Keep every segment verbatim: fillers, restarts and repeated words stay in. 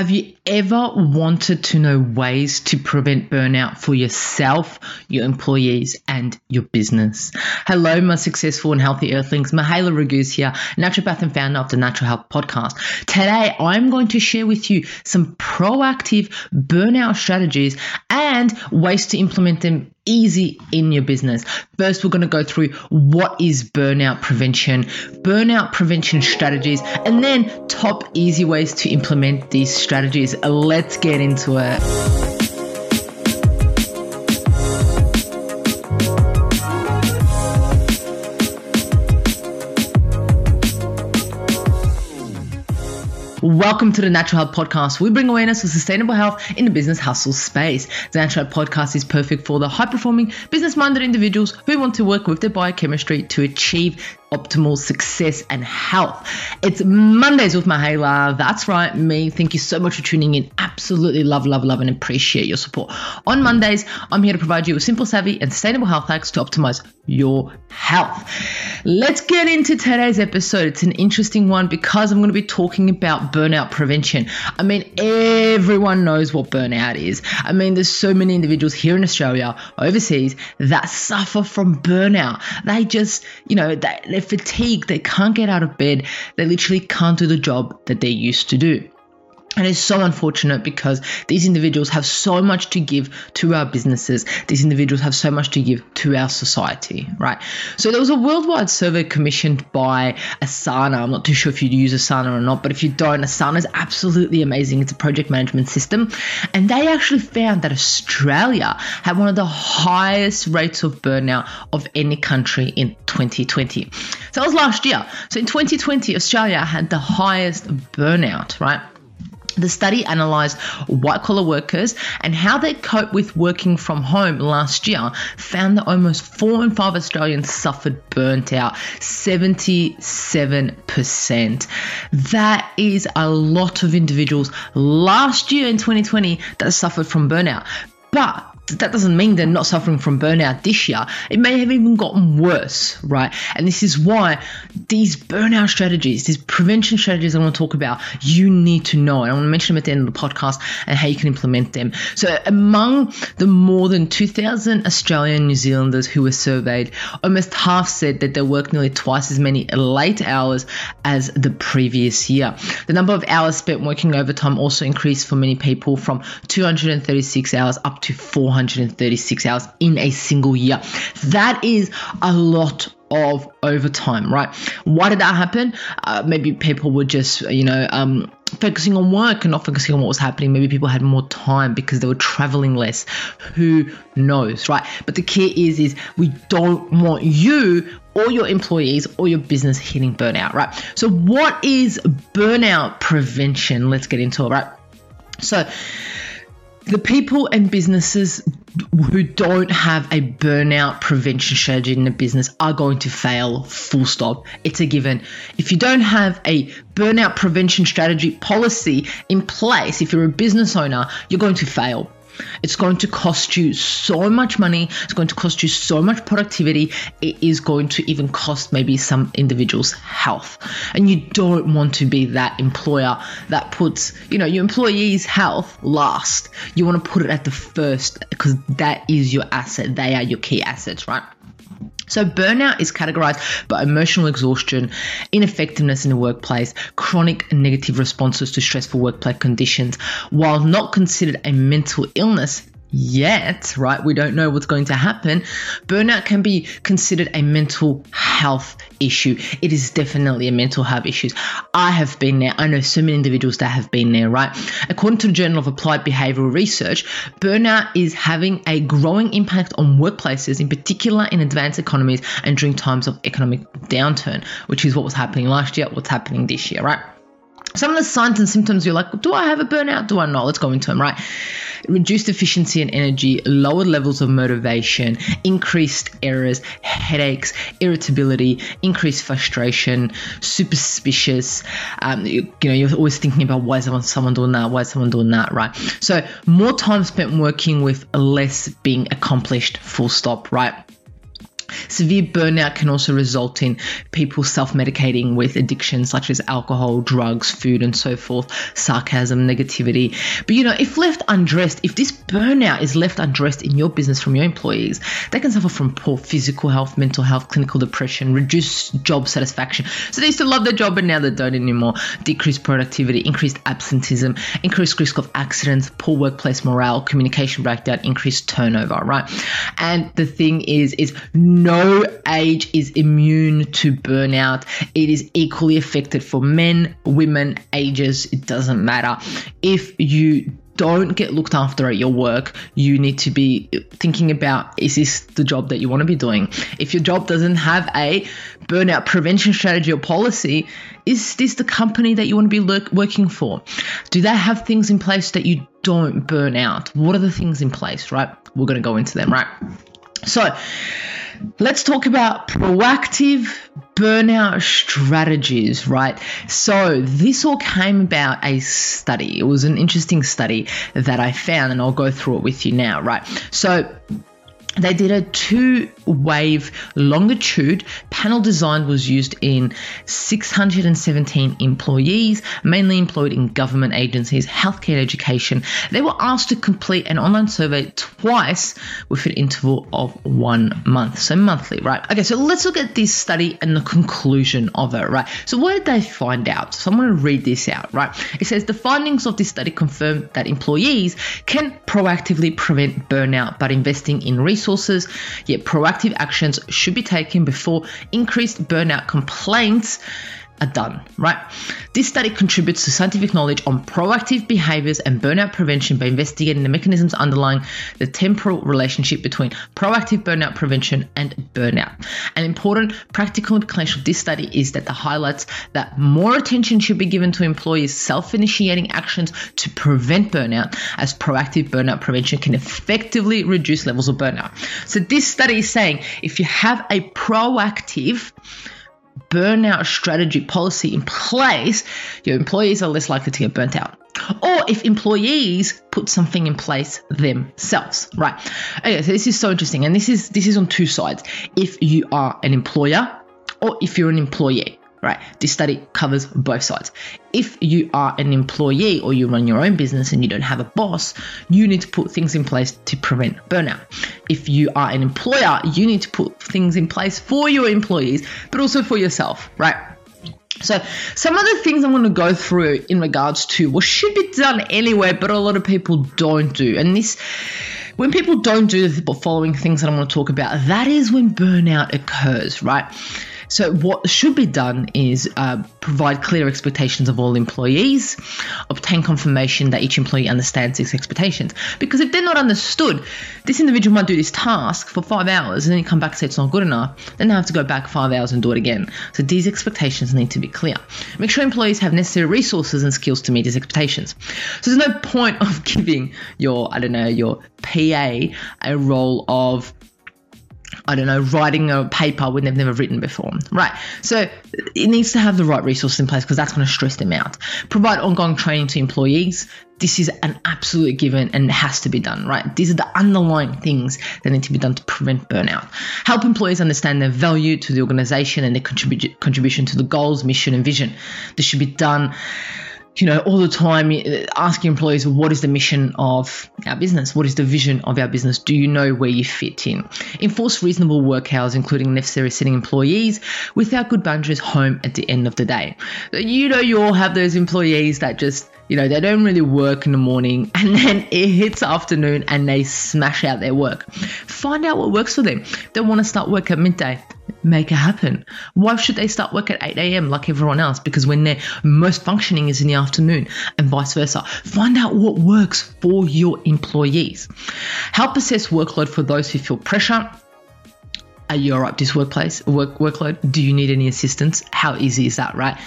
Have you ever wanted to know ways to prevent burnout for yourself, your employees, and your business? Hello, my successful and healthy earthlings. Mihaela Raguz here, naturopath and founder of The Natural Health Podcast. Today, I'm going to share with you some proactive burnout strategies and ways to implement them easy in your business. First, we're going to go through what is burnout prevention, burnout prevention strategies, and then top easy ways to implement these strategies. Let's get into it. Welcome to the Natural Health Podcast. We bring awareness for sustainable health in the business hustle space. The Natural Health Podcast is perfect for the high-performing, business-minded individuals who want to work with their biochemistry to achieve optimal success and health. It's Mondays with Mihaela. That's right, me. Thank you so much for tuning in. Absolutely love, love, love, and appreciate your support. On Mondays, I'm here to provide you with simple, savvy, and sustainable health hacks to optimize your health. Let's get into today's episode. It's an interesting one because I'm going to be talking about burnout prevention. I mean, everyone knows what burnout is. I mean, there's so many individuals here in Australia, overseas, that suffer from burnout. They just, you know, they, they fatigued, they can't get out of bed, they literally can't do the job that they used to do. And it's so unfortunate because these individuals have so much to give to our businesses. These individuals have so much to give to our society, right? So there was a worldwide survey commissioned by Asana. I'm not too sure if you use Asana or not, but if you don't, Asana is absolutely amazing. It's a project management system. And they actually found that Australia had one of the highest rates of burnout of any country in twenty twenty. So that was last year. So in twenty twenty, Australia had the highest burnout, right? The study analysed white-collar workers and how they cope with working from home last year, found that almost four in five Australians suffered burnt out, seventy-seven percent. That is a lot of individuals last year in twenty twenty that suffered from burnout. But that doesn't mean they're not suffering from burnout this year. It may have even gotten worse, right? And this is why these burnout strategies, these prevention strategies I want to talk about, you need to know. And I want to mention them at the end of the podcast and how you can implement them. So among the more than two thousand Australian and New Zealanders who were surveyed, almost half said that they worked nearly twice as many late hours as the previous year. The number of hours spent working overtime also increased for many people from two hundred thirty-six hours up to four hundred thirty-six hours in a single year. That is a lot of overtime, right? Why did that happen? Uh, maybe people were just, you know, um, focusing on work and not focusing on what was happening. Maybe people had more time because they were traveling less. Who knows, right? But the key is, is we don't want you or your employees or your business hitting burnout, right? So what is burnout prevention? Let's get into it, right? So the people and businesses who don't have a burnout prevention strategy in the business are going to fail, full stop. It's a given. If you don't have a burnout prevention strategy policy in place, if you're a business owner, you're going to fail. It's going to cost you so much money. It's going to cost you so much productivity. It is going to even cost maybe some individuals' health. And you don't want to be that employer that puts, you know, your employees' health last. You want to put it at the first because that is your asset. They are your key assets, right? So burnout is categorized by emotional exhaustion, ineffectiveness in the workplace, chronic negative responses to stressful workplace conditions. While not considered a mental illness yet, right, we don't know what's going to happen, burnout can be considered a mental health issue. It is definitely a mental health issue. I have been there. I know so many individuals that have been there, right? According to the Journal of Applied Behavioral Research, burnout is having a growing impact on workplaces, in particular in advanced economies and during times of economic downturn, which is what was happening last year, what's happening this year, right? Some of the signs and symptoms, you're like, do I have a burnout? Do I not? Let's go into them, right? Reduced efficiency and energy, lower levels of motivation, increased errors, headaches, irritability, increased frustration, super suspicious. Um, you, you know, you're always thinking about why is someone doing that? Why is someone doing that, right? So more time spent working with less being accomplished, full stop, right? Severe burnout can also result in people self-medicating with addictions such as alcohol, drugs, food, and so forth, sarcasm, negativity. But, you know, if left undressed, if this burnout is left undressed in your business from your employees, they can suffer from poor physical health, mental health, clinical depression, reduced job satisfaction. So they used to love their job, but now they don't anymore. Decreased productivity, increased absenteeism, increased risk of accidents, poor workplace morale, communication breakdown, increased turnover, right? And the thing is, is no age is immune to burnout. It is equally affected for men, women, ages. It doesn't matter. If you don't get looked after at your work, you need to be thinking about, is this the job that you want to be doing? If your job doesn't have a burnout prevention strategy or policy, is this the company that you want to be work- working for? Do they have things in place that you don't burn out? What are the things in place, right? We're going to go into them, right? So let's talk about proactive burnout strategies, right? So this all came about a study. It was an interesting study that I found, and I'll go through it with you now, right? So they did a two-wave longitude. Panel design was used in six hundred seventeen employees, mainly employed in government agencies, healthcare, education. They were asked to complete an online survey twice with an interval of one month. So monthly, right? Okay, so let's look at this study and the conclusion of it, right? So what did they find out? So I'm going to read this out, right? It says, the findings of this study confirm that employees can proactively prevent burnout by investing in resources. Resources, yet proactive actions should be taken before increased burnout complaints are done, right? This study contributes to scientific knowledge on proactive behaviors and burnout prevention by investigating the mechanisms underlying the temporal relationship between proactive burnout prevention and burnout. An important practical implication of this study is that it highlights that more attention should be given to employees self-initiating actions to prevent burnout, as proactive burnout prevention can effectively reduce levels of burnout. So this study is saying if you have a proactive burnout strategy policy in place, your employees are less likely to get burnt out. Or if employees put something in place themselves, right? Okay, so this is so interesting. And this is this is on two sides. If you are an employer or if you're an employee, right? This study covers both sides. If you are an employee or you run your own business and you don't have a boss, you need to put things in place to prevent burnout. If you are an employer, you need to put things in place for your employees, but also for yourself, right? So some of the things I'm going to go through in regards to what should be done anyway, but a lot of people don't do. And this, when people don't do the following things that I'm going to talk about, that is when burnout occurs, right? So what should be done is uh, provide clear expectations of all employees, obtain confirmation that each employee understands these expectations. Because if they're not understood, this individual might do this task for five hours and then you come back and say it's not good enough. Then they have to go back five hours and do it again. So these expectations need to be clear. Make sure employees have necessary resources and skills to meet these expectations. So there's no point of giving your, I don't know, your P A a role of, I don't know, writing a paper when they've never written before, right? So it needs to have the right resources in place because that's going to stress them out. Provide ongoing training to employees. This is an absolute given and has to be done, right? These are the underlying things that need to be done to prevent burnout. Help employees understand their value to the organization and their contribu- contribution to the goals, mission, and vision. This should be done, you know, all the time, asking employees, what is the mission of our business? What is the vision of our business? Do you know where you fit in? Enforce reasonable work hours, including necessary sitting employees without good boundaries home at the end of the day. You know, you all have those employees that just, you know, they don't really work in the morning and then it hits afternoon and they smash out their work. Find out what works for them. They want to start work at midday. Make it happen. Why should they start work at eight a.m. like everyone else? Because when they're most functioning is in the afternoon and vice versa. Find out what works for your employees. Help assess workload for those who feel pressure. Are you all right with this workplace, work, workload? Do you need any assistance? How easy is that, right?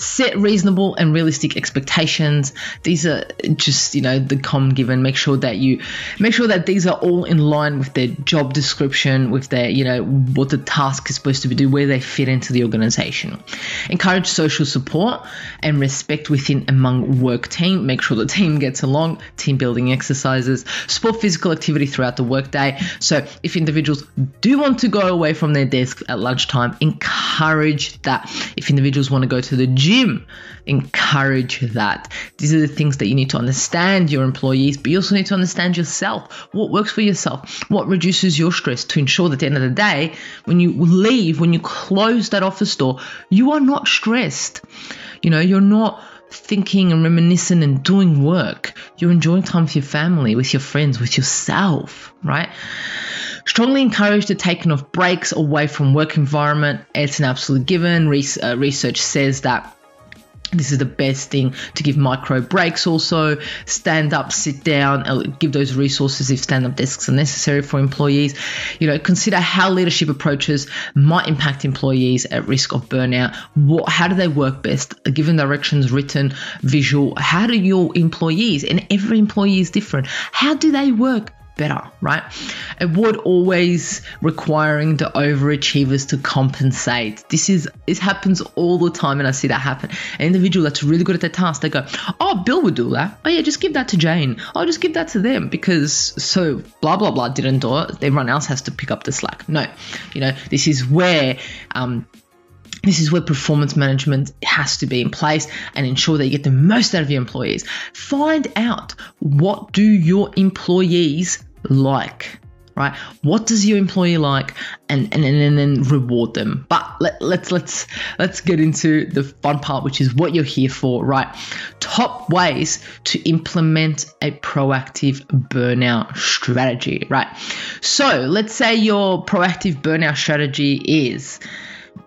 Set reasonable and realistic expectations. These are just, you know, the common given. Make sure that you make sure that these are all in line with their job description, with their, you know, what the task is supposed to be do, where they fit into the organization. Encourage social support and respect within among work team. Make sure the team gets along. Team building exercises. Support physical activity throughout the workday. So if individuals do want to go away from their desk at lunchtime, encourage that. If individuals want to go to the gym, encourage that. These are the things that you need to understand your employees, but you also need to understand yourself. What works for yourself? What reduces your stress, to ensure that at the end of the day, when you leave, when you close that office door, you are not stressed. You know, you're not thinking and reminiscing and doing work. You're enjoying time with your family, with your friends, with yourself, right? Strongly encourage the taking of breaks away from work environment. It's an absolute given. Research says that this is the best thing, to give micro breaks. Also, stand up, sit down, give those resources if stand up desks are necessary for employees. You know, consider how leadership approaches might impact employees at risk of burnout. What, how do they work best? Given directions, written, visual. How do your employees, and every employee is different, how do they work better, right? Avoid always requiring the overachievers to compensate. This is, this happens all the time, and I see that happen. An individual that's really good at their task, they go, oh, Bill would do that. Oh yeah, just give that to Jane. Oh, just give that to them because so blah, blah, blah didn't do it. Everyone else has to pick up the slack. No, you know, this is where, um, This is where performance management has to be in place, and ensure that you get the most out of your employees. Find out, what do your employees like, right? What does your employee like, and and, and then reward them. But let, let's let's let's get into the fun part, which is what you're here for, right? Top ways to implement a proactive burnout strategy, right? So let's say your proactive burnout strategy is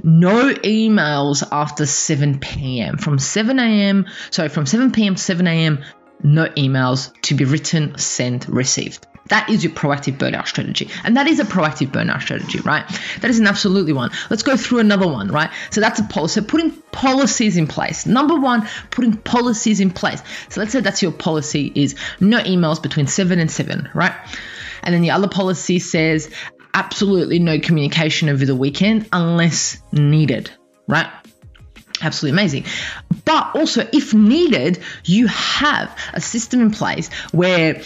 no emails after seven p.m. From seven a.m., sorry, from seven p.m. to seven a.m., no emails to be written, sent, received. That is your proactive burnout strategy. And that is a proactive burnout strategy, right? That is an absolutely one. Let's go through another one, right? So that's a policy. So putting policies in place. Number one, putting policies in place. So let's say that's your policy is no emails between seven and seven, right? And then the other policy says absolutely no communication over the weekend unless needed, right? Absolutely amazing. But also, if needed, you have a system in place where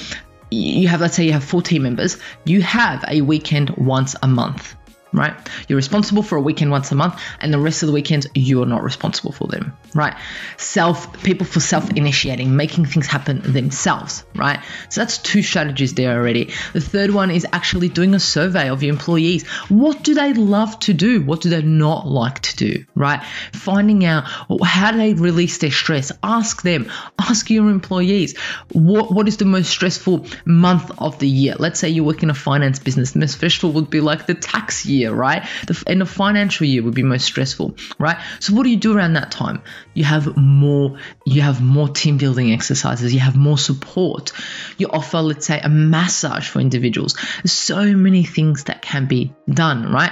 you have, let's say you have four team members, you have a weekend once a month, right? You're responsible for a weekend once a month, and the rest of the weekends, you're not responsible for them, right? Self, people for self-initiating, making things happen themselves, right? So that's two strategies there already. The third one is actually doing a survey of your employees. What do they love to do? What do they not like to do, right? Finding out how do they release their stress. Ask them, ask your employees, what, what is the most stressful month of the year? Let's say you work in a finance business. The most stressful would be like the tax year, right? The end of financial year would be most stressful, right? So what do you do around that time? You have more, you have more team building exercises. You have more support. You offer, let's say, a massage for individuals. There's so many things that can be done, right?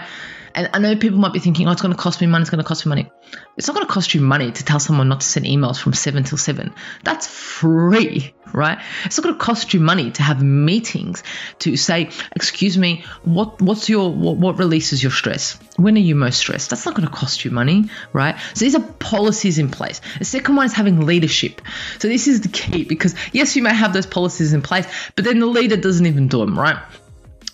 And I know people might be thinking, oh, it's going to cost me money. It's going to cost me money. It's not going to cost you money to tell someone not to send emails from seven till seven. That's free, right? It's not going to cost you money to have meetings to say, excuse me, what, what's your, what, what releases your stress? When are you most stressed? That's not going to cost you money, right? So these are policies in place. The second one is having leadership. So this is the key, because yes, you may have those policies in place, but then the leader doesn't even do them, right?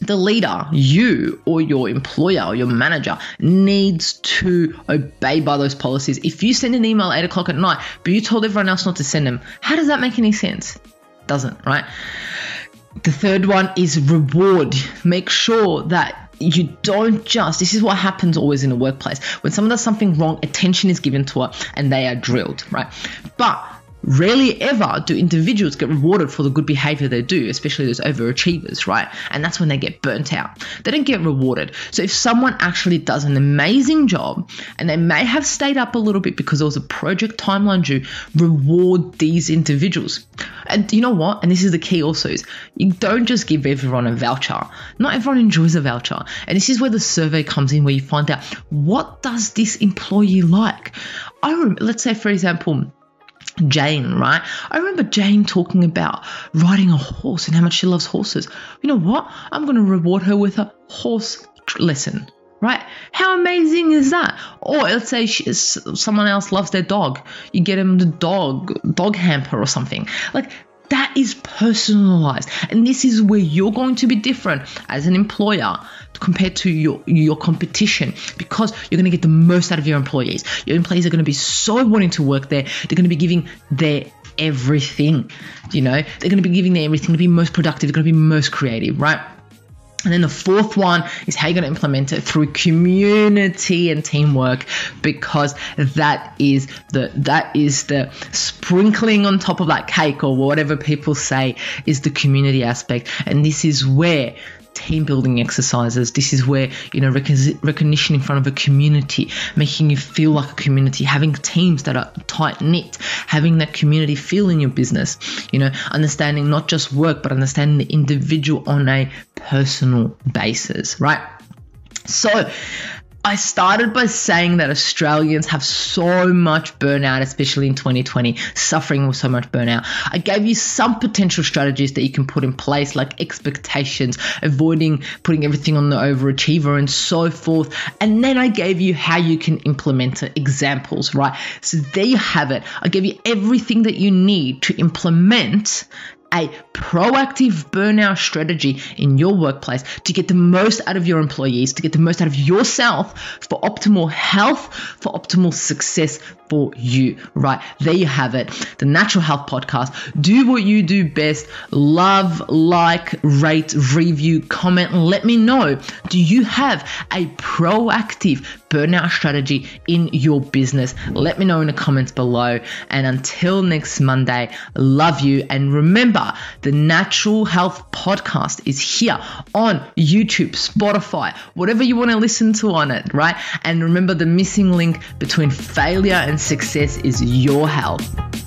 The leader, you or your employer or your manager, needs to obey by those policies. If you send an email at eight o'clock at night, but you told everyone else not to send them, how does that make any sense? Doesn't, right? The third one is reward. Make sure that you don't just, this is what happens always in a workplace. When someone does something wrong, attention is given to it and they are drilled, right? But rarely ever do individuals get rewarded for the good behavior they do, especially those overachievers, right? And that's when they get burnt out. They don't get rewarded. So if someone actually does an amazing job and they may have stayed up a little bit because there was a project timeline due, reward these individuals. And do you know what? And this is the key also, is you don't just give everyone a voucher. Not everyone enjoys a voucher. And this is where the survey comes in, where you find out, what does this employee like? I remember, let's say, for example, Jane, right? I remember Jane talking about riding a horse and how much she loves horses. You know what? I'm going to reward her with a horse lesson, right? How amazing is that? Or let's say she is, someone else loves their dog. You get them the dog, dog hamper or something. Like, that is personalized. And this is where you're going to be different as an employer compared to your, your competition, because you're going to get the most out of your employees. Your employees are going to be so wanting to work there. They're going to be giving their everything, you know, they're going to be giving their everything to be most productive. They're going to be most creative, right? And then the fourth one is how you're going to implement it through community and teamwork, because that is the that is the sprinkling on top of that cake, or whatever people say is the community aspect. And this is where team building exercises, this is where, you know, rec- recognition in front of a community, making you feel like a community, having teams that are tight knit, having that community feel in your business, you know, understanding not just work, but understanding the individual on a personal basis, right? So I started by saying that Australians have so much burnout, especially in twenty twenty, suffering with so much burnout. I gave you some potential strategies that you can put in place, like expectations, avoiding putting everything on the overachiever and so forth. And then I gave you how you can implement it, examples, right? So there you have it. I gave you everything that you need to implement a proactive burnout strategy in your workplace to get the most out of your employees, to get the most out of yourself for optimal health, for optimal success for you, right? There you have it. The Natural Health Podcast. Do what you do best. Love, like, rate, review, comment. Let me know. Do you have a proactive burnout strategy in your business? Let me know in the comments below. And until next Monday, love you. And remember, the Natural Health Podcast is here on YouTube, Spotify, whatever you want to listen to on it, right? And remember, the missing link between failure and success is your health.